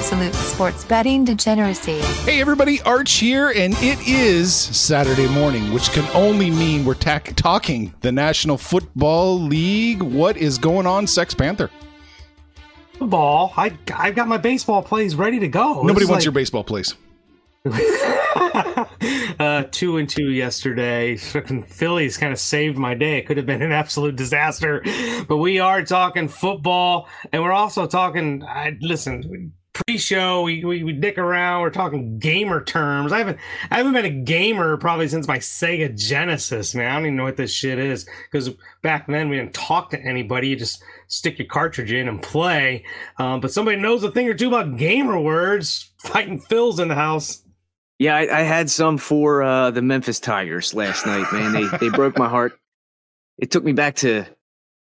absolute sports betting degeneracy. Hey everybody, Arch here, and it is Saturday morning, which can only mean we're talking the National Football League. What is going on, Sex Panther? Football. I've got my baseball plays ready to go. Nobody wants your baseball plays. 2-2 yesterday. Fucking Phillies kind of saved my day. It could have been an absolute disaster, but we are talking football, and we're also talking. Listen, pre-show we dick around. We're talking gamer terms. I haven't been a gamer probably since my Sega Genesis. Man, I don't even know what this shit is, because back then we didn't talk to anybody. You just stick your cartridge in and play. But somebody knows a thing or two about gamer words. Fighting Phil's in the house. Yeah, I had some for the Memphis Tigers last night, man. They broke my heart. It took me back to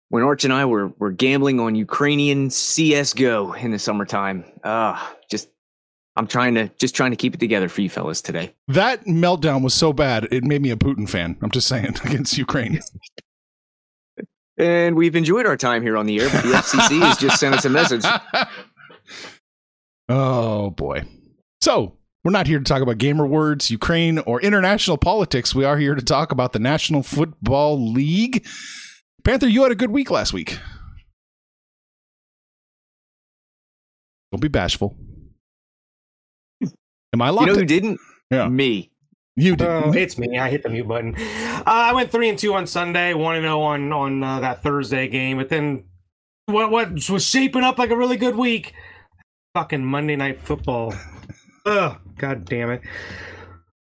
when Arch and I were gambling on Ukrainian CS:GO in the summertime. I'm trying to keep it together for you fellas today. That meltdown was so bad, it made me a Putin fan. I'm just saying, against Ukraine. And we've enjoyed our time here on the air, but the FCC has just sent us a message. Oh, boy. So, we're not here to talk about gamer words, Ukraine, or international politics. We are here to talk about the National Football League. Panther, you had a good week last week. Don't be bashful. Am I locked? You know who didn't? Yeah. Me. You did. It's me. I hit the mute button. I went 3-2 on Sunday, 1-0 on that Thursday game. But then what was shaping up like a really good week? Fucking Monday Night Football. Oh, God damn it.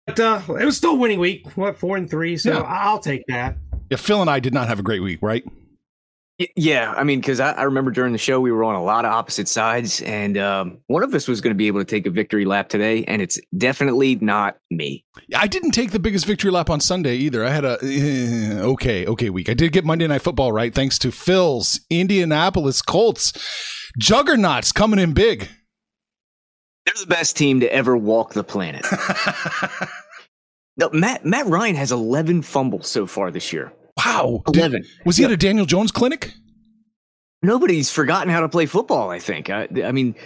But it was still a winning week. What, 4-3? So yeah. I'll take that. Yeah, Phil and I did not have a great week, right? Yeah, I mean, because I remember during the show we were on a lot of opposite sides, and one of us was going to be able to take a victory lap today, and it's definitely not me. I didn't take the biggest victory lap on Sunday either. I had a okay week. I did get Monday Night Football right, thanks to Phil's Indianapolis Colts. Juggernauts coming in big. They're the best team to ever walk the planet. No, Matt Ryan has 11 fumbles so far this year. Wow. 11. Was he at a Daniel Jones clinic? Nobody's forgotten how to play football, I think. I mean,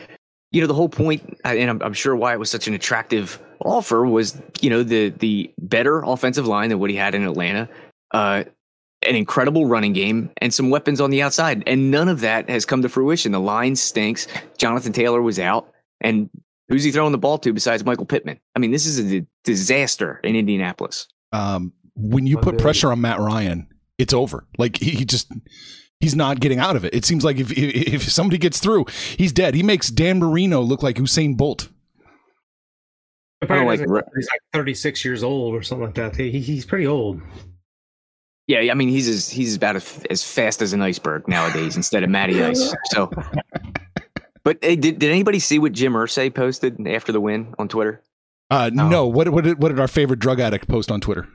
you know, the whole point, and I'm sure why it was such an attractive offer, was, you know, the better offensive line than what he had in Atlanta, an incredible running game, and some weapons on the outside. And none of that has come to fruition. The line stinks. Jonathan Taylor was out. And who's he throwing the ball to besides Michael Pittman? I mean, this is a disaster in Indianapolis. When you put pressure on Matt Ryan, it's over. Like he's not getting out of it. It seems like if somebody gets through, he's dead. He makes Dan Marino look like Usain Bolt. Apparently, he's like 36 years old or something like that. He's pretty old. Yeah, I mean, he's about as fast as an iceberg nowadays instead of Matty Ice. So. But hey, did anybody see what Jim Irsay posted after the win on Twitter? No. What did our favorite drug addict post on Twitter?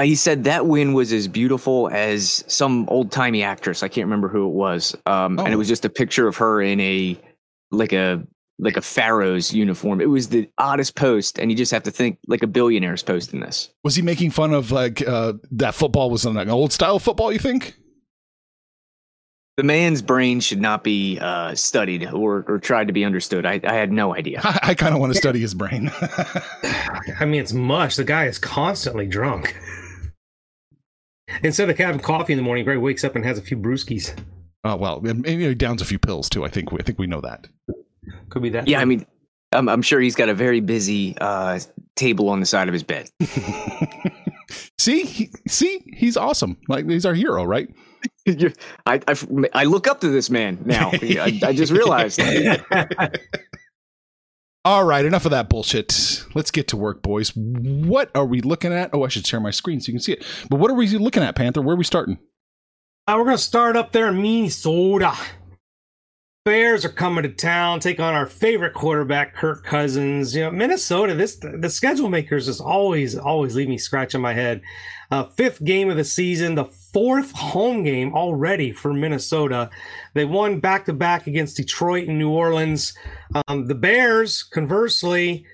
He said that win was as beautiful as some old-timey actress. I can't remember who it was. And it was just a picture of her in a pharaoh's uniform. It was the oddest post, and you just have to think like a billionaire's posting this. Was he making fun of like that football was an old-style football, you think? The man's brain should not be studied or tried to be understood. I had no idea. I kind of want to study his brain. I mean, it's mush. The guy is constantly drunk. Instead of having coffee in the morning, Gray wakes up and has a few brewskis. Oh, well, maybe he downs a few pills, too. I think we know that. Could be that. Yeah, I mean, I'm sure he's got a very busy table on the side of his bed. See, he's awesome. Like, he's our hero, right? I look up to this man now. I just realized. All right, enough of that bullshit. Let's get to work, boys. What are we looking at? Oh, I should share my screen so you can see it. But what are we looking at, Panther? Where are we starting? We're going to start up there in Minnesota. Bears are coming to town, take on our favorite quarterback, Kirk Cousins. You know, Minnesota, the schedule makers just always leave me scratching my head. Fifth game of the season, the fourth home game already for Minnesota. They won back-to-back against Detroit and New Orleans. The Bears, conversely,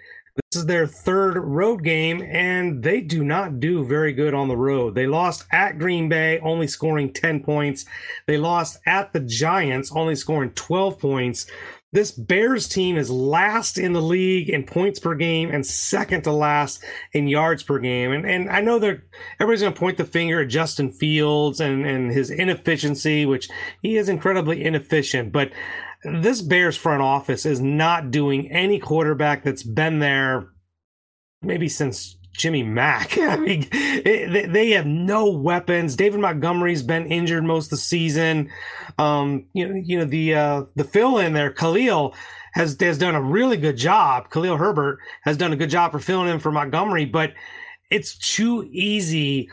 this is their third road game, and they do not do very good on the road. They lost at Green Bay, only scoring 10 points. They lost at the Giants, only scoring 12 points. This Bears team is last in the league in points per game and second to last in yards per game. And I know that everybody's going to point the finger at Justin Fields and his inefficiency, which he is incredibly inefficient. But this Bears front office is not doing any quarterback that's been there maybe since Jimmy Mack. I mean, they have no weapons. David Montgomery's been injured most of the season. The fill in there, Khalil has done a really good job. Khalil Herbert has done a good job for filling in for Montgomery, but it's too easy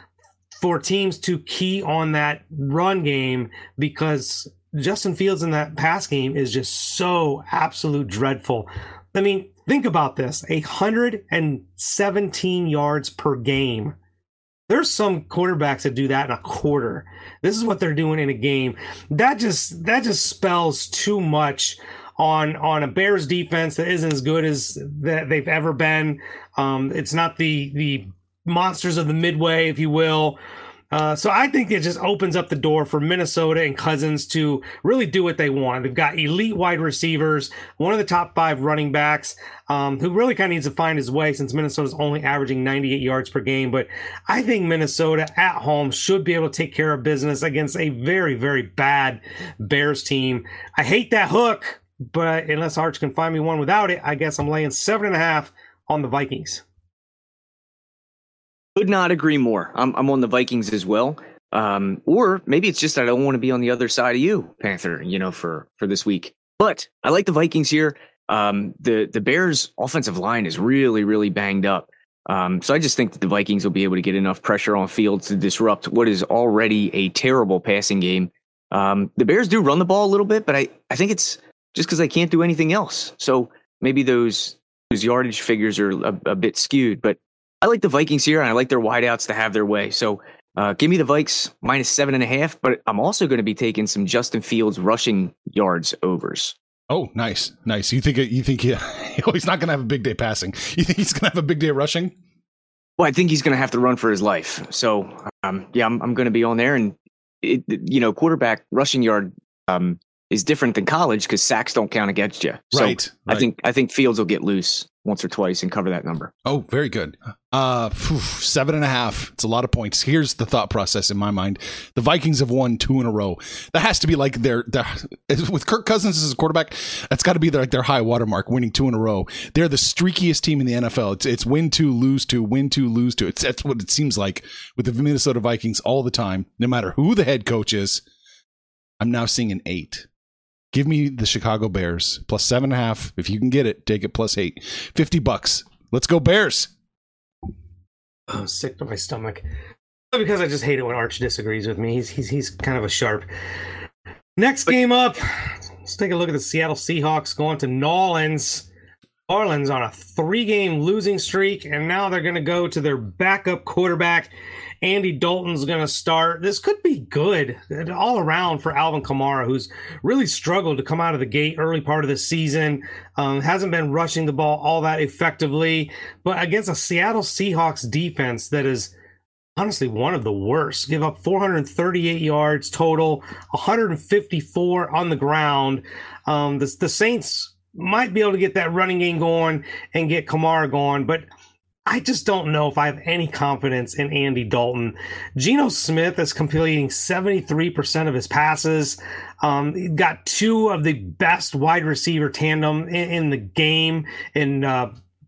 for teams to key on that run game because Justin Fields in that pass game is just so absolute dreadful. I mean, think about this, 117 yards per game. There's some quarterbacks that do that in a quarter. This is what they're doing in a game. That just spells too much on a Bears defense that isn't as good as that they've ever been. It's not the monsters of the midway, if you will. So I think it just opens up the door for Minnesota and Cousins to really do what they want. They've got elite wide receivers, one of the top five running backs, who really kind of needs to find his way since Minnesota's only averaging 98 yards per game. But I think Minnesota at home should be able to take care of business against a very, very bad Bears team. I hate that hook, but unless Arch can find me one without it, I guess I'm laying 7.5 on the Vikings. Could not agree more. I'm on the Vikings as well. Or maybe it's just I don't want to be on the other side of you, Panther, for this week. But I like the Vikings here. The Bears' offensive line is really, really banged up. So I just think that the Vikings will be able to get enough pressure on Fields to disrupt what is already a terrible passing game. The Bears do run the ball a little bit, but I think it's just because they can't do anything else. So maybe those yardage figures are a bit skewed, but I like the Vikings here, and I like their wideouts to have their way. So give me the Vikes minus 7.5, but I'm also going to be taking some Justin Fields rushing yards overs. Oh, nice. You think he's not going to have a big day passing? You think he's going to have a big day rushing? Well, I think he's going to have to run for his life. So I'm going to be on there, and quarterback rushing yard is different than college because sacks don't count against you. So right. I think Fields will get loose once or twice and cover that number. Oh, very good. 7.5. It's a lot of points. Here's the thought process in my mind. The Vikings have won 2 in a row. That has to be like their with Kirk Cousins as a quarterback, that's got to be their high watermark, winning 2 in a row. They're the streakiest team in the NFL. It's win 2, lose 2, win 2, lose 2. That's what it seems like with the Minnesota Vikings all the time, no matter who the head coach is. I'm now seeing an 8. Give me the Chicago Bears plus 7.5. If you can get it, take it plus 8. $50. Let's go Bears. I'm sick to my stomach because I just hate it when Arch disagrees with me. He's kind of a sharp. Next game up, let's take a look at the Seattle Seahawks going to New Orleans. New Orleans on a 3-game losing streak, and now they're going to go to their backup quarterback. Andy Dalton's going to start. This could be good all around for Alvin Kamara, who's really struggled to come out of the gate early part of the season. Hasn't been rushing the ball all that effectively. But against a Seattle Seahawks defense that is honestly one of the worst, give up 438 yards total, 154 on the ground. The Saints might be able to get that running game going and get Kamara going, but I just don't know if I have any confidence in Andy Dalton. Geno Smith is completing 73% of his passes. He got 2 of the best wide receiver tandem in the game in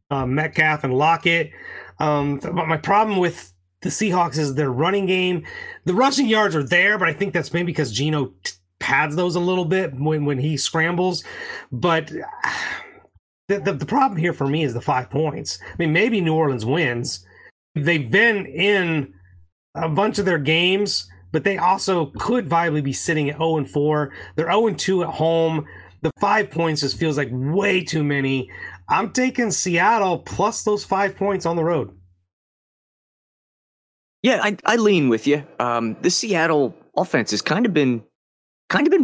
Metcalf and Lockett. But my problem with the Seahawks is their running game. The rushing yards are there, but I think that's maybe because Geno pads those a little bit when he scrambles. But The problem here for me is the 5 points. I mean, maybe New Orleans wins. They've been in a bunch of their games, but they also could viably be sitting at 0-4. They're 0-2 at home. The 5 points just feels like way too many. I'm taking Seattle plus those 5 points on the road. Yeah, I lean with you. The Seattle offense has kind of been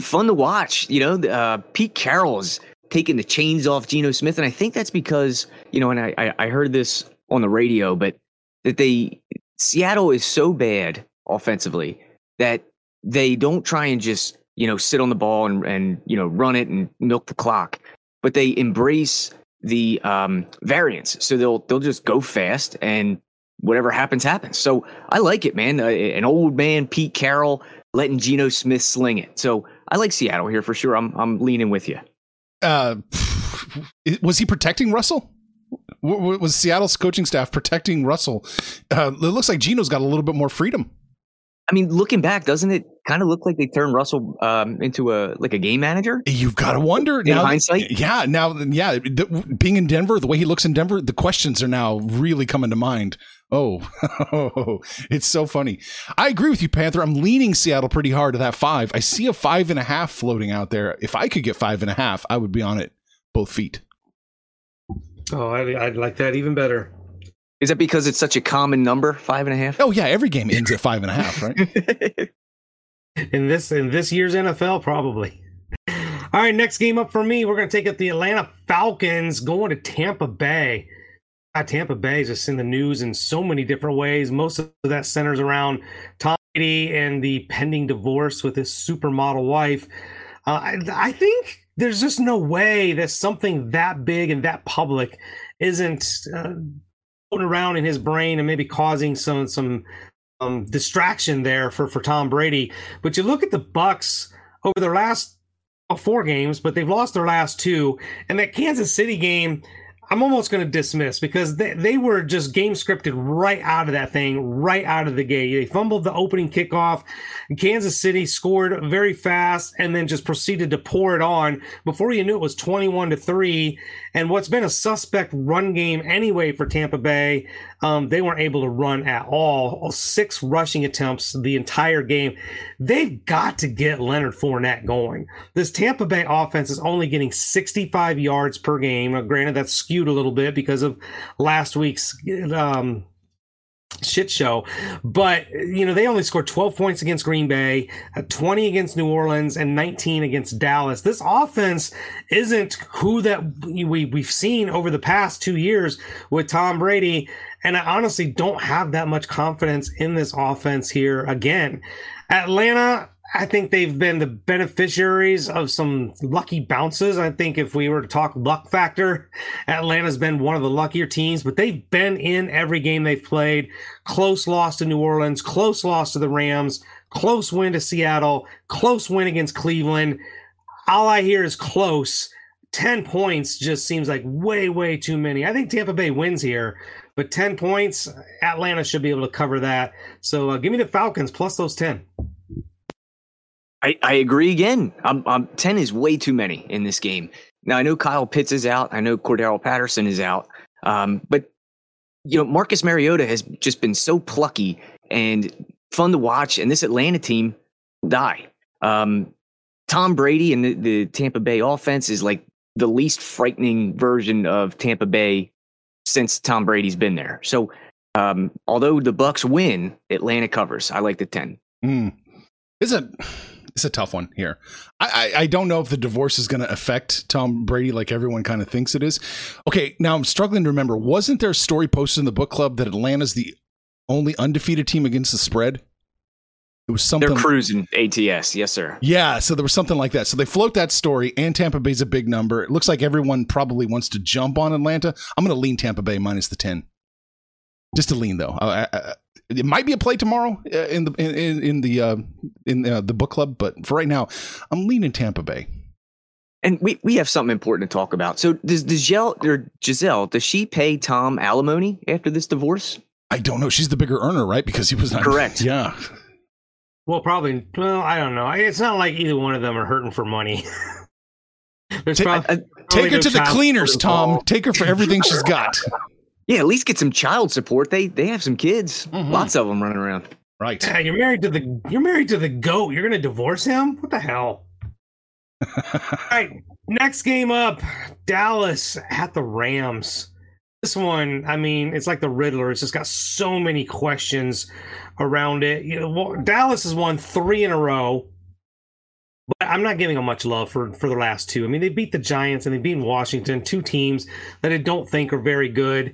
fun to watch. Pete Carroll's taking the chains off Geno Smith. And I think that's because, and I heard this on the radio, but that Seattle is so bad offensively that they don't try and just, sit on the ball and run it and milk the clock. but they embrace the variance. So they'll just go fast and whatever happens, happens. So I like it, man. An old man, Pete Carroll, letting Geno Smith sling it. So I like Seattle here for sure. I'm leaning with you. Was he protecting Russell? Was Seattle's coaching staff protecting Russell? It looks like Geno's got a little bit more freedom. I mean, looking back, doesn't it kind of look like they turned Russell into a game manager? You've got to wonder in hindsight. Yeah. Now, being in Denver, the way he looks in Denver, the questions are now really coming to mind. Oh, it's so funny. I agree with you, Panther. I'm leaning Seattle pretty hard to that 5. I see a 5.5 floating out there. If I could get 5.5, I would be on it both feet. Oh, I'd like that even better. Is that because it's such a common number, 5.5? Oh yeah, every game ends at 5.5, right? in this year's NFL, probably. All right, next game up for me, we're going to take up the Atlanta Falcons going to Tampa Bay. Tampa Bay is just in the news in so many different ways. Most of that centers around Tom Brady and the pending divorce with his supermodel wife. I think there's just no way that something that big and that public isn't around in his brain and maybe causing some distraction there for Tom Brady. But you look at the Bucs over their last 4 games, but they've lost their last 2. And that Kansas City game, I'm almost going to dismiss because they were just game scripted right out of that thing, right out of the gate. They fumbled the opening kickoff. Kansas City scored very fast and then just proceeded to pour it on. Before you knew it was 21-3. And what's been a suspect run game anyway for Tampa Bay, they weren't able to run at all. 6 rushing attempts the entire game. They've got to get Leonard Fournette going. This Tampa Bay offense is only getting 65 yards per game. Now, granted, that's skewed a little bit because of last week's shit show, but you know, they only scored 12 points against Green Bay, 20 against New Orleans, and 19 against Dallas. This offense isn't who that we've seen over the past 2 years with Tom Brady, and I honestly don't have that much confidence in this offense here again. Atlanta, I think they've been the beneficiaries of some lucky bounces. I think if we were to talk luck factor, Atlanta's been one of the luckier teams, but they've been in every game they've played. Close loss to New Orleans, close loss to the Rams, close win to Seattle, close win against Cleveland. All I hear is close. 10 points just seems like way, way too many. I think Tampa Bay wins here, but 10 points, Atlanta should be able to cover that. So give me the Falcons plus those 10. I agree again. 10 is way too many in this game. Now, I know Kyle Pitts is out. I know Cordarrelle Patterson is out. But, you know, Marcus Mariota has just been so plucky and fun to watch. And this Atlanta team die. Tom Brady and the Tampa Bay offense is like the least frightening version of Tampa Bay since Tom Brady's been there. So although the Bucs win, Atlanta covers. I like the 10. It's a tough one here. I don't know if the divorce is going to affect Tom Brady like everyone kind of thinks it is. Okay, now I'm struggling to remember. Wasn't there a story posted in the book club that Atlanta's the only undefeated team against the spread? It was something. They're cruising ATS, yes, sir. Yeah, so there was something like that. So they float that story, and Tampa Bay's a big number. It looks like everyone probably wants to jump on Atlanta. I'm going to lean Tampa Bay minus the 10. Just to lean, though. It might be a play tomorrow in the book club, but for right now, I'm leaning Tampa Bay. And we have something important to talk about. So does she pay Tom alimony after this divorce? I don't know. She's the bigger earner, right? Because he was not correct. Yeah. Well, probably. Well, I don't know. It's not like either one of them are hurting for money. Take her to the cleaners, Tom. Take her for everything she's got. Yeah, at least get some child support. They have some kids, lots of them running around. Right. Yeah, you're married to the goat. You're gonna divorce him? What the hell? All right. Next game up, Dallas at the Rams. This one, I mean, it's like the Riddler. It's just got so many questions around it. You know, Dallas has won 3 in a row. But I'm not giving them much love for the last 2. I mean, they beat the Giants and they beat Washington, 2 teams that I don't think are very good.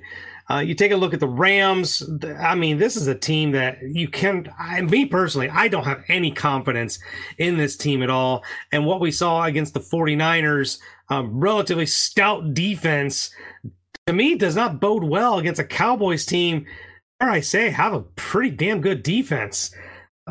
You take a look at the Rams. I mean, this is a team that you can, me personally, I don't have any confidence in this team at all. And what we saw against the 49ers, relatively stout defense, to me does not bode well against a Cowboys team, dare I say, have a pretty damn good defense.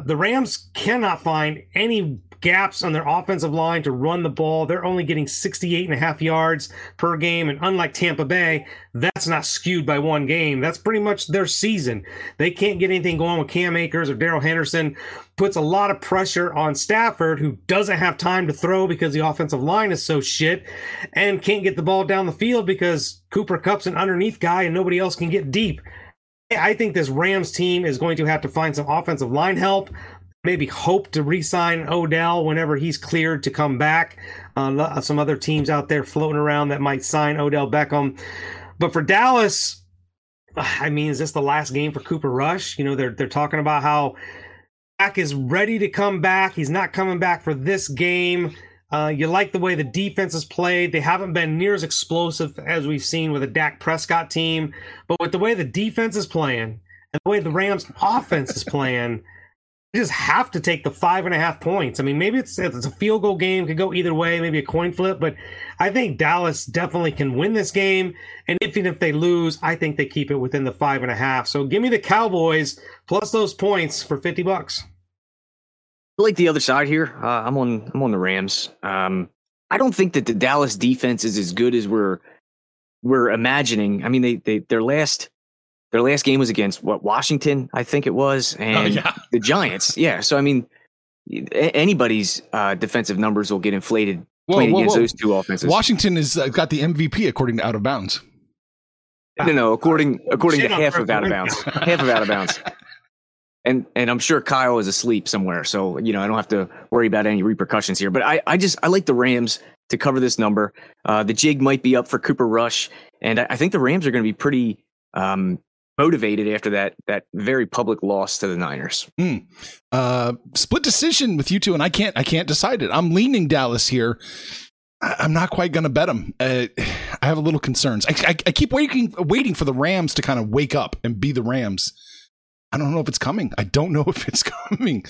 The Rams cannot find any gaps on their offensive line to run the ball. They're only getting 68.5 yards per game. And unlike Tampa Bay, that's not skewed by one game. That's pretty much their season. They can't get anything going with Cam Akers or Darrell Henderson. Puts a lot of pressure on Stafford, who doesn't have time to throw because the offensive line is so shit, and can't get the ball down the field because Cooper Kupp's an underneath guy and nobody else can get deep. I think this Rams team is going to have to find some offensive line help. Maybe hope to re-sign Odell whenever he's cleared to come back. Some other teams out there floating around that might sign Odell Beckham. But for Dallas, I mean, is this the last game for Cooper Rush? You know, they're talking about how Zach is ready to come back. He's not coming back for this game. You like the way the defense is played. They haven't been near as explosive as we've seen with a Dak Prescott team. But with the way the defense is playing and the way the Rams offense is playing, you just have to take the 5.5 points. I mean, maybe it's a field goal game. Could go either way, maybe a coin flip. But I think Dallas definitely can win this game. And even if they lose, I think they keep it within the 5.5. So give me the Cowboys plus those points for $50. I like the other side here. I'm on the Rams. I don't think that the Dallas defense is as good as we're imagining. I mean, their last game was against Washington, I think it was, and the Giants. Yeah, so I mean, anybody's defensive numbers will get inflated playing against those two offenses. Washington has got the MVP according to Out of Bounds. No, according to half of Out of Bounds, and I'm sure Kyle is asleep somewhere, so you know I don't have to worry about any repercussions here. But I like the Rams to cover this number. The jig might be up for Cooper Rush, and I think the Rams are going to be pretty motivated after that very public loss to the Niners. Split decision with you two, and I can't decide it. I'm leaning Dallas here. I'm not quite going to bet them. I have a little concerns. I keep waiting for the Rams to kind of wake up and be the Rams. I don't know if it's coming.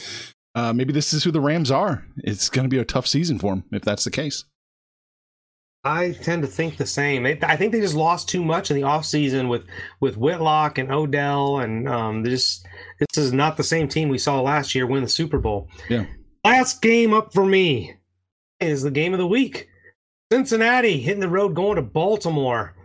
Maybe this is who the Rams are. It's going to be a tough season for them if that's the case. I tend to think the same. I think they just lost too much in the offseason with Whitlock and Odell, and this is not the same team we saw last year win the Super Bowl. Yeah. Last game up for me is the game of the week. Cincinnati hitting the road going to Baltimore.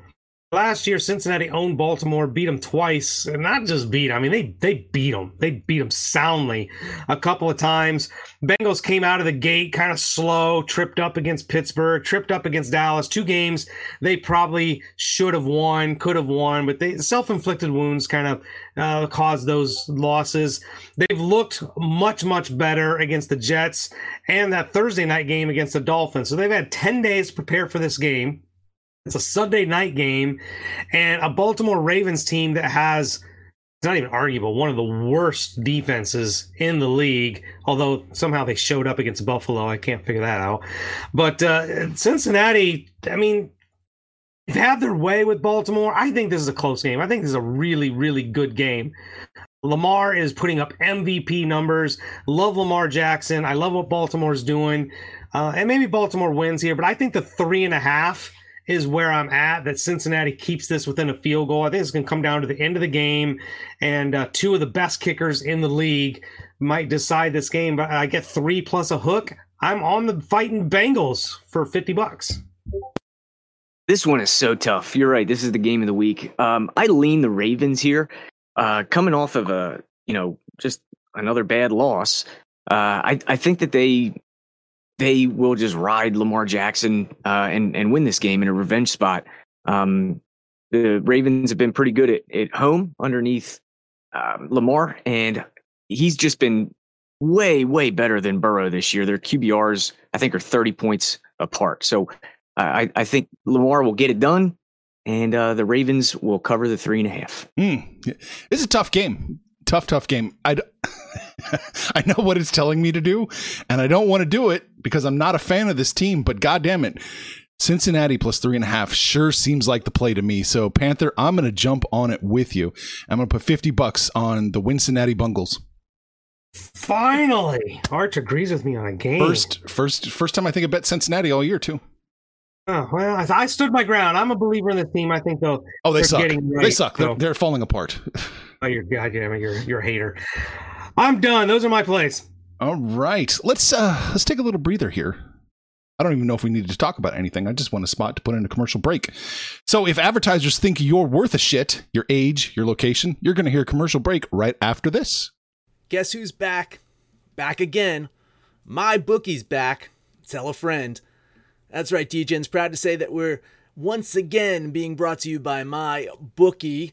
Last year, Cincinnati owned Baltimore, beat them twice, and not just beat them. I mean, they beat them. They beat them soundly a couple of times. Bengals came out of the gate kind of slow, tripped up against Pittsburgh, tripped up against Dallas. Two games they probably should have won, could have won, but they self-inflicted wounds kind of caused those losses. They've looked much, much better against the Jets and that Thursday night game against the Dolphins. So they've had 10 days to prepare for this game. It's a Sunday night game, and a Baltimore Ravens team that has, it's not even arguable, one of the worst defenses in the league, although somehow they showed up against Buffalo. I can't figure that out. But Cincinnati, I mean, they've had their way with Baltimore. I think this is a close game. I think this is a really, really good game. Lamar is putting up MVP numbers. Love Lamar Jackson. I love what Baltimore's doing. And maybe Baltimore wins here, but I think the 3.5 is where I'm at, that Cincinnati keeps this within a field goal. I think it's going to come down to the end of the game, and two of the best kickers in the league might decide this game, but I get 3 plus a hook. I'm on the fighting Bengals for $50. This one is so tough. You're right. This is the game of the week. I lean the Ravens here, coming off of just another bad loss. I think that they will just ride Lamar Jackson and win this game in a revenge spot. The Ravens have been pretty good at home underneath Lamar, and he's just been way, way better than Burrow this year. Their QBRs, I think, are 30 points apart. So I think Lamar will get it done, and the Ravens will cover the 3.5. It's a tough game. Tough game. I know what it's telling me to do, and I don't want to do it because I'm not a fan of this team, but goddamn it, Cincinnati plus 3.5 sure seems like the play to me. So Panther, I'm going to jump on it with you. I'm going to put $50 on the Cincinnati Bengals. Finally, Arch agrees with me on a game. First time I think I bet Cincinnati all year too. Oh well, I stood my ground. I'm a believer in the team. I think they'll. Oh, they suck. Right, they suck. So. They're falling apart. Oh, you're goddamn it! You're a hater. I'm done. Those are my plays. All right, let's take a little breather here. I don't even know if we needed to talk about anything. I just want a spot to put in a commercial break. So if advertisers think you're worth a shit, your age, your location, you're going to hear a commercial break right after this. Guess who's back? Back again. MyBookie's back. Tell a friend. That's right, DGen's proud to say that we're once again being brought to you by MyBookie.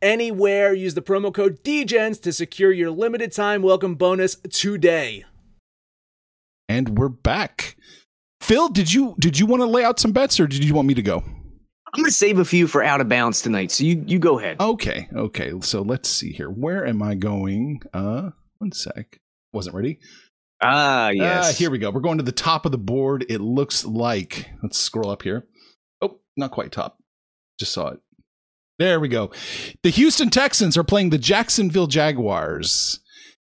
anywhere. Use the promo code DEGENS to secure your limited-time welcome bonus today. And we're back. Phil, did you want to lay out some bets, or did you want me to go? I'm going to save a few for Out of Bounds tonight, so you go ahead. Okay. So let's see here. Where am I going? One sec. Wasn't ready. Yes. Here we go. We're going to the top of the board. It looks like. Let's scroll up here. Oh, not quite top. Just saw it. There we go. The Houston Texans are playing the Jacksonville Jaguars.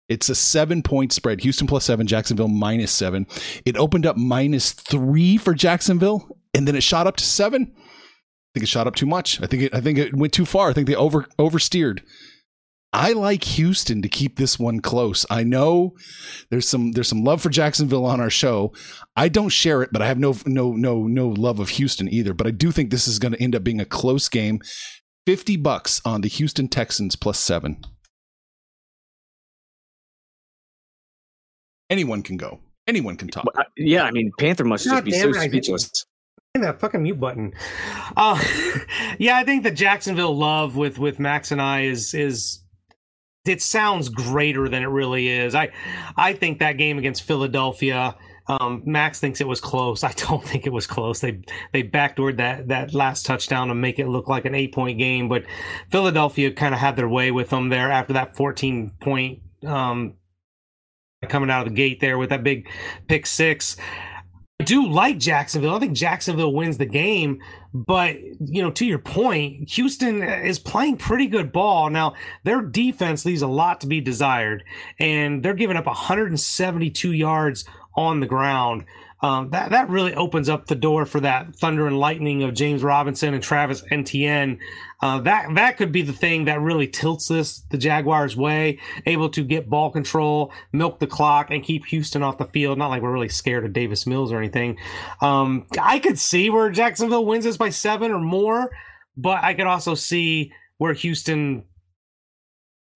It's a 7-point spread. Houston plus 7, Jacksonville minus 7. It opened up minus 3 for Jacksonville, and then it shot up to 7. I think it shot up too much. I think it went too far. I think they oversteered. I like Houston to keep this one close. I know there's some love for Jacksonville on our show. I don't share it, but I have no love of Houston either. But I do think this is going to end up being a close game. $50 on the Houston Texans plus 7. Anyone can go. Anyone can talk. Yeah, I mean, Panther must just be so speechless. That fucking mute button. Yeah, I think the Jacksonville love with Max and I is it sounds greater than it really is. I think that game against Philadelphia, Max thinks it was close. I don't think it was close. They backdoored that last touchdown to make it look like an 8-point game, but Philadelphia kind of had their way with them there after that 14-point coming out of the gate there with that big pick six. I do like Jacksonville. I think Jacksonville wins the game, but to your point, Houston is playing pretty good ball. Now, their defense leaves a lot to be desired, and they're giving up 172 yards on the ground. That really opens up the door for that thunder and lightning of James Robinson and Travis Etienne. That could be the thing that really tilts the Jaguars' way, able to get ball control, milk the clock, and keep Houston off the field. Not like we're really scared of Davis Mills or anything. I could see where Jacksonville wins this by 7 or more, but I could also see where Houston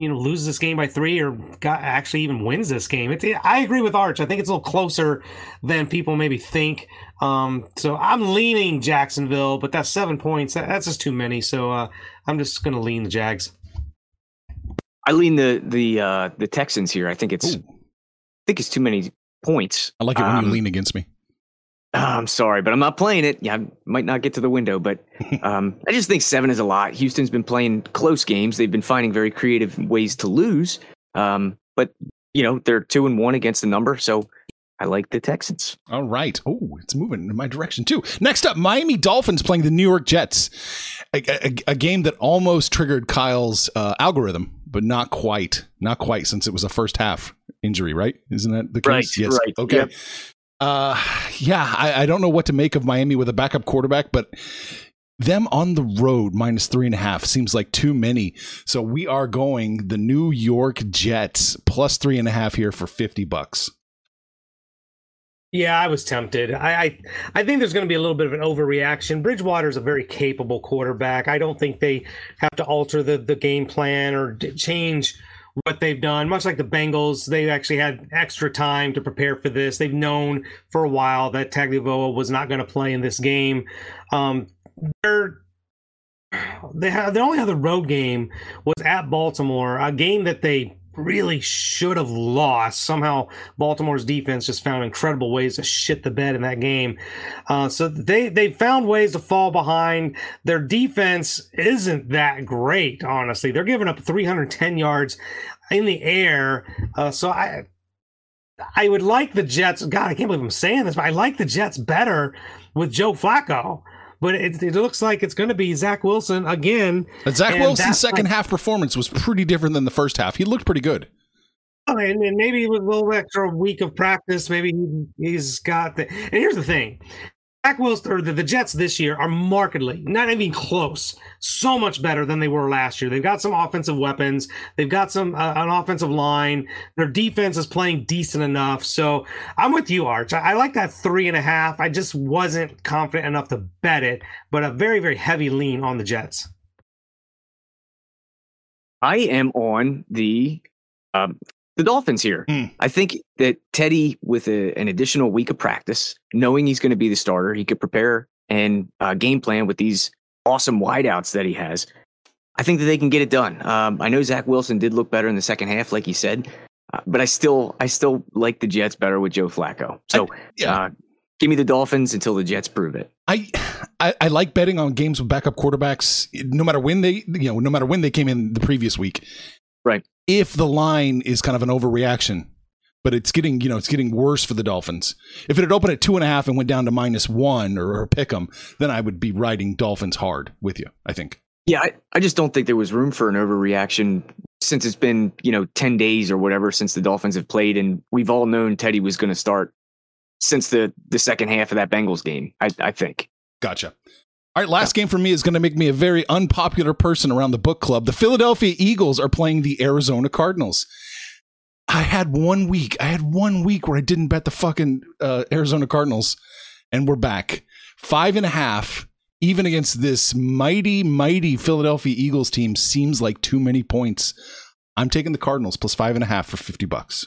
loses this game by 3 or actually even wins this game. I agree with Arch. I think it's a little closer than people maybe think. So I'm leaning Jacksonville, but that's 7 points. That's just too many. So I'm just going to lean the Jags. I lean the Texans here. I think it's too many points. I like it when you lean against me. I'm sorry, but I'm not playing it. Yeah, I might not get to the window, but I just think 7 is a lot. Houston's been playing close games. They've been finding very creative ways to lose. But, they're 2-1 against the number, so I like the Texans. All right. Oh, it's moving in my direction, too. Next up, Miami Dolphins playing the New York Jets. A game that almost triggered Kyle's algorithm, but not quite. Not quite, since it was a first-half injury, right? Isn't that the case? Right, yes. Right. Okay. Yep. I don't know what to make of Miami with a backup quarterback, but them on the road -3.5 seems like too many. So we are going the New York Jets +3.5 here for $50. Yeah, I was tempted. I think there's going to be a little bit of an overreaction. Bridgewater's a very capable quarterback. I don't think they have to alter the game plan or change what they've done. Much like the Bengals, they actually had extra time to prepare for this. They've known for a while that Tagliavoa was not going to play in this game. Their only other road game was at Baltimore, a game that they really should have lost. Somehow Baltimore's defense just found incredible ways to shit the bed in that game. So they found ways to fall behind. Their defense isn't that great, honestly. They're giving up 310 yards in the air. So I would like the Jets. God, I can't believe I'm saying this, but I like the Jets better with Joe Flacco. But it looks like it's going to be Zach Wilson again. Zach Wilson's second half performance was pretty different than the first half. He looked pretty good. And maybe with a little extra week of practice, maybe he's got the. And here's the thing. Zach Wilson, or the Jets this year are markedly, not even close, so much better than they were last year. They've got some offensive weapons. They've got some an offensive line. Their defense is playing decent enough. So I'm with you, Arch. I like that 3.5. I just wasn't confident enough to bet it, but a very, very heavy lean on the Jets. I am on the Dolphins here. I think that Teddy, with an additional week of practice, knowing he's going to be the starter, he could prepare and game plan with these awesome wideouts that he has. I think that they can get it done. I know Zach Wilson did look better in the second half, like he said, but I still like the Jets better with Joe Flacco. So give me the Dolphins until the Jets prove it. I like betting on games with backup quarterbacks, no matter when they came in the previous week. Right. If the line is kind of an overreaction, but it's getting worse for the Dolphins. If it had opened at 2.5 and went down to -1 or pick 'em, then I would be riding Dolphins hard with you, I think. Yeah, I just don't think there was room for an overreaction since it's been, 10 days or whatever since the Dolphins have played. And we've all known Teddy was going to start since the second half of that Bengals game, I think. Gotcha. All right, last game for me is going to make me a very unpopular person around the book club. The Philadelphia Eagles are playing the Arizona Cardinals. I had one week where I didn't bet the fucking Arizona Cardinals, and we're back. 5.5, even against this mighty, mighty Philadelphia Eagles team, seems like too many points. I'm taking the Cardinals +5.5 for $50.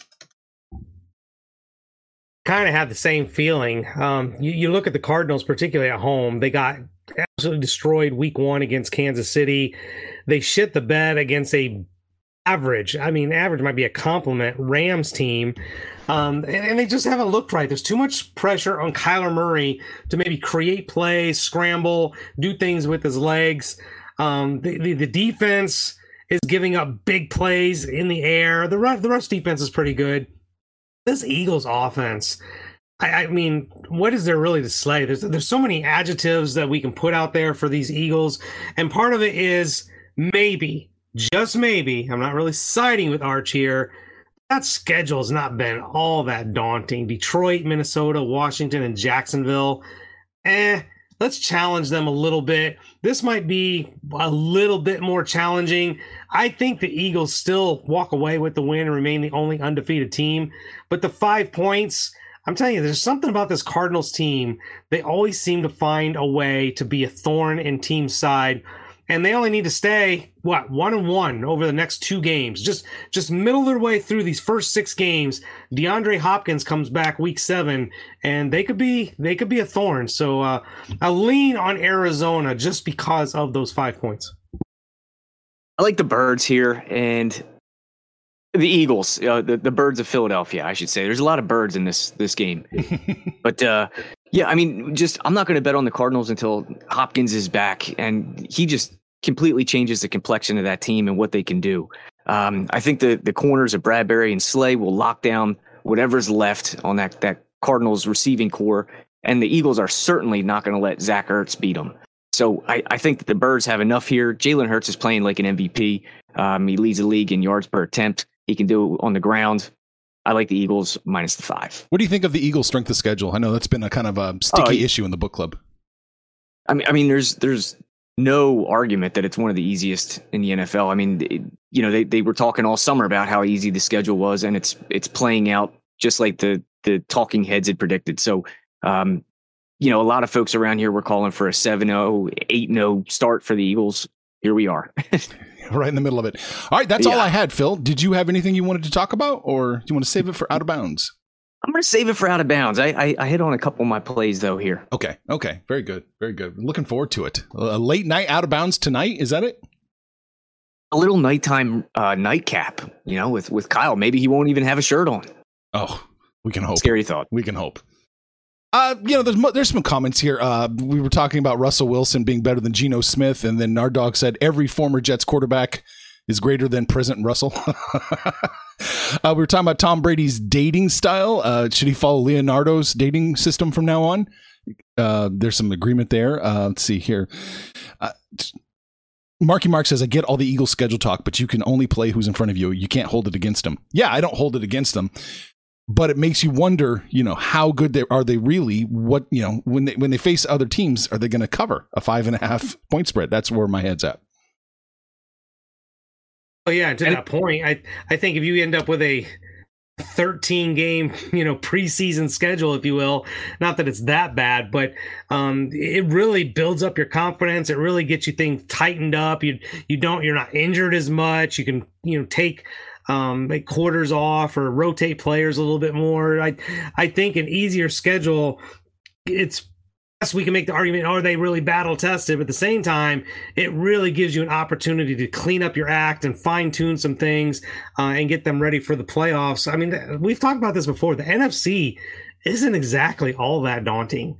Kind of have the same feeling. You look at the Cardinals, particularly at home. They got absolutely destroyed week 1 against Kansas City. They shit the bed against a average. I mean, average might be a compliment. Rams team. And they just haven't looked right. There's too much pressure on Kyler Murray to maybe create plays, scramble, do things with his legs. The defense is giving up big plays in the air. The rush defense is pretty good. This Eagles offense, I mean, what is there really to slay? There's so many adjectives that we can put out there for these Eagles, and part of it is maybe, just maybe, I'm not really siding with Arch here, that schedule's not been all that daunting. Detroit, Minnesota, Washington, and Jacksonville, let's challenge them a little bit. This might be a little bit more challenging. I think the Eagles still walk away with the win and remain the only undefeated team, but the 5 points... I'm telling you, there's something about this Cardinals team. They always seem to find a way to be a thorn in team side, and they only need to stay 1-1 over the next 2 games. Just middle their way through these first 6 games. DeAndre Hopkins comes back week 7, and they could be a thorn. So I lean on Arizona just because of those 5 points. I like the birds here, and the Eagles, the birds of Philadelphia, I should say. There's a lot of birds in this game. But, I'm not going to bet on the Cardinals until Hopkins is back. And he just completely changes the complexion of that team and what they can do. I think the corners of Bradbury and Slay will lock down whatever's left on that Cardinals receiving core. And the Eagles are certainly not going to let Zach Ertz beat them. So I think that the birds have enough here. Jalen Hurts is playing like an MVP. He leads the league in yards per attempt. He can do it on the ground. I like the Eagles minus the 5. What do you think of the Eagles' strength of schedule? I know that's been a kind of a sticky issue in the book club. I mean, there's no argument that it's one of the easiest in the NFL. I mean, they were talking all summer about how easy the schedule was, and it's playing out just like the talking heads had predicted. So, a lot of folks around here were calling for a 7-0, 8-0 start for the Eagles. Here we are. Right in the middle of it. All right, that's all I had, Phil. Did you have anything you wanted to talk about, or do you want to save it for Out of Bounds? I'm going to save it for Out of Bounds. I hit on a couple of my plays, though, here. Okay. Very good. Very good. Looking forward to it. A late night Out of Bounds tonight. Is that it? A little nighttime nightcap, with Kyle. Maybe he won't even have a shirt on. Oh, we can hope. Scary thought. We can hope. There's some comments here. We were talking about Russell Wilson being better than Geno Smith, and then our dog said every former Jets quarterback is greater than present Russell. We were talking about Tom Brady's dating style. Should he follow Leonardo's dating system from now on? There's some agreement there. Let's see here. Marky Mark says, I get all the Eagles schedule talk, but you can only play who's in front of you. You can't hold it against them. Yeah, I don't hold it against them. But it makes you wonder, how good are they really? What, when they face other teams, are they going to cover a 5.5 point spread? That's where my head's at. Oh, yeah, to that point, I think if you end up with a 13 game, preseason schedule, if you will, not that it's that bad, but it really builds up your confidence. It really gets you things tightened up. You're not injured as much. You can take make quarters off or rotate players a little bit more. I think an easier schedule. Yes, we can make the argument, are they really battle-tested? But at the same time, it really gives you an opportunity to clean up your act and fine-tune some things and get them ready for the playoffs. I mean, we've talked about this before. The NFC isn't exactly all that daunting.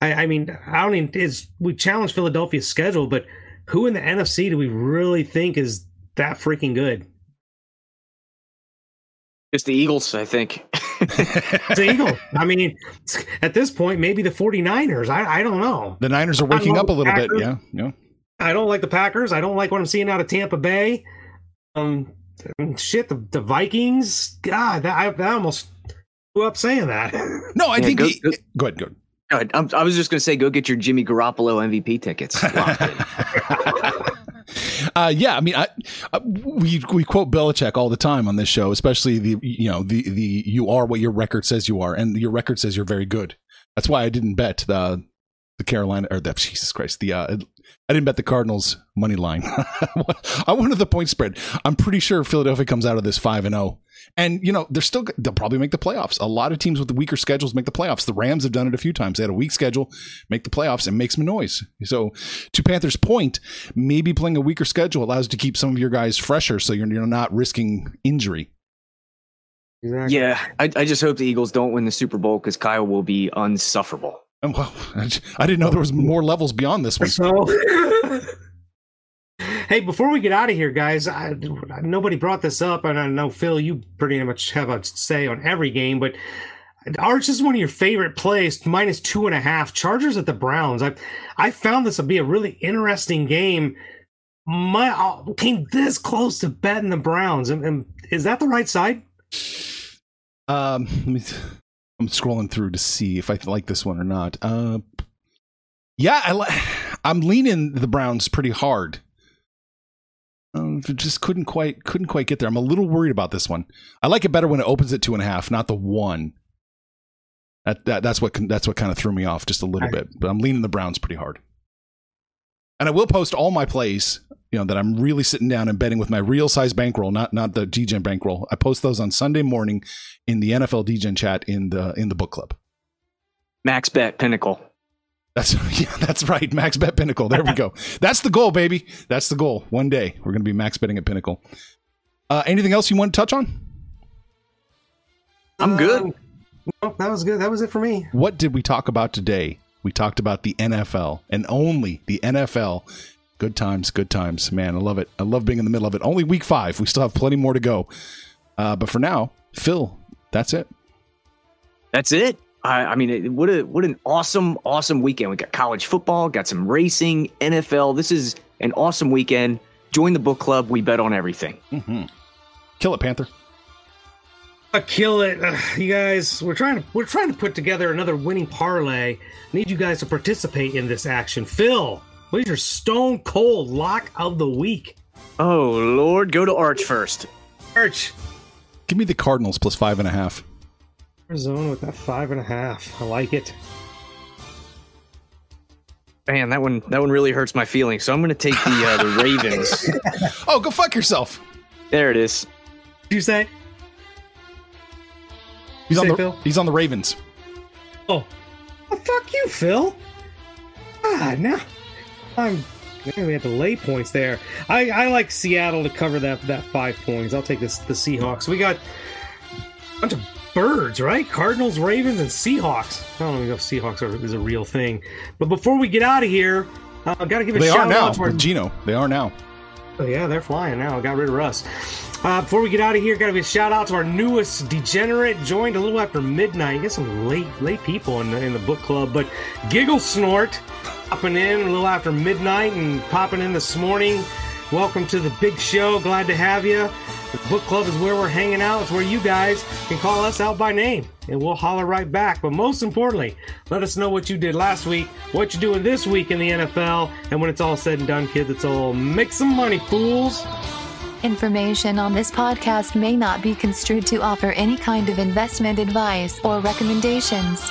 We challenge Philadelphia's schedule, but who in the NFC do we really think is that freaking good? It's the Eagles, I think. It's the Eagles. I mean, at this point, maybe the 49ers. I don't know. The Niners are waking up a little bit. Yeah. I don't like the Packers. I don't like what I'm seeing out of Tampa Bay. The Vikings. God, I almost blew up saying that. No, I think. Go ahead. I was just going to say, go get your Jimmy Garoppolo MVP tickets. We quote Belichick all the time on this show, especially the you are what your record says you are, and your record says you're very good. That's why I didn't bet the Carolina or the Jesus Christ I didn't bet the Cardinals money line. I wanted the point spread. I'm pretty sure Philadelphia comes out of this 5-0, and they'll probably make the playoffs. A lot of teams with the weaker schedules make the playoffs. The Rams have done it a few times. They had a weak schedule, make the playoffs, and make some noise. So, to Panther's point, maybe playing a weaker schedule allows you to keep some of your guys fresher, so you're not risking injury. Exactly. Yeah, I just hope the Eagles don't win the Super Bowl because Kyle will be unsufferable. Well, I didn't know there was more levels beyond this one. So, hey, before we get out of here, guys, nobody brought this up, and I know, Phil, you pretty much have a say on every game, but Arch, this is one of your favorite plays, minus 2.5, Chargers at the Browns. I found this to be a really interesting game. I came this close to betting the Browns. And is that the right side? Let me... I'm scrolling through to see if I like this one or not. I'm leaning the Browns pretty hard. Just couldn't quite get there. I'm a little worried about this one. I like it better when it opens at 2.5, not the 1. That's what kind of threw me off just a little bit. But I'm leaning the Browns pretty hard. And I will post all my plays, that I'm really sitting down and betting with my real size bankroll, not the DGen bankroll. I post those on Sunday morning in the NFL DGen chat in the book club. Max Bet Pinnacle. That's right. Max Bet Pinnacle. There we go. That's the goal, baby. That's the goal. One day we're going to be max betting at Pinnacle. Anything else you want to touch on? I'm good. No, that was good. That was it for me. What did we talk about today? We talked about the NFL and only the NFL. Good times. Man, I love it. I love being in the middle of it. Only week 5. We still have plenty more to go. But for now, Phil, that's it. That's it. What an awesome weekend. We got college football, got some racing, NFL. This is an awesome weekend. Join the book club. We bet on everything. Mm-hmm. Kill it, Panther. Kill it. You guys, we're trying to put together another winning parlay. I need you guys to participate in this action. Phil, what is your stone cold lock of the week? Oh, Lord. Go to Arch first. Arch. Give me the Cardinals plus 5.5. Arizona with that 5.5. I like it. Man, that one really hurts my feelings. So I'm going to take the Ravens. Oh, go fuck yourself. There it is. Did you say? He's on the Ravens. Oh, well, fuck you, Phil. Ah, now we have to lay points there. I like Seattle to cover that 5 points. I'll take the Seahawks. We got a bunch of birds, right? Cardinals, Ravens, and Seahawks. I don't know if Seahawks is a real thing. But before we get out of here, I've got to give a shout out to Geno. They are now. Oh, yeah, they're flying now. Got rid of Russ. Before we get out of here, got to be a shout out to our newest degenerate. Joined a little after midnight. You get some late people in the book club, but Giggle Snort popping in a little after midnight and popping in this morning. Welcome to the big show. Glad to have you. The book club is where we're hanging out. It's where you guys can call us out by name and we'll holler right back. But most importantly, let us know what you did last week, what you're doing this week in the NFL, and when it's all said and done, kids, it's all make some money, fools. Information on this podcast may not be construed to offer any kind of investment advice or recommendations.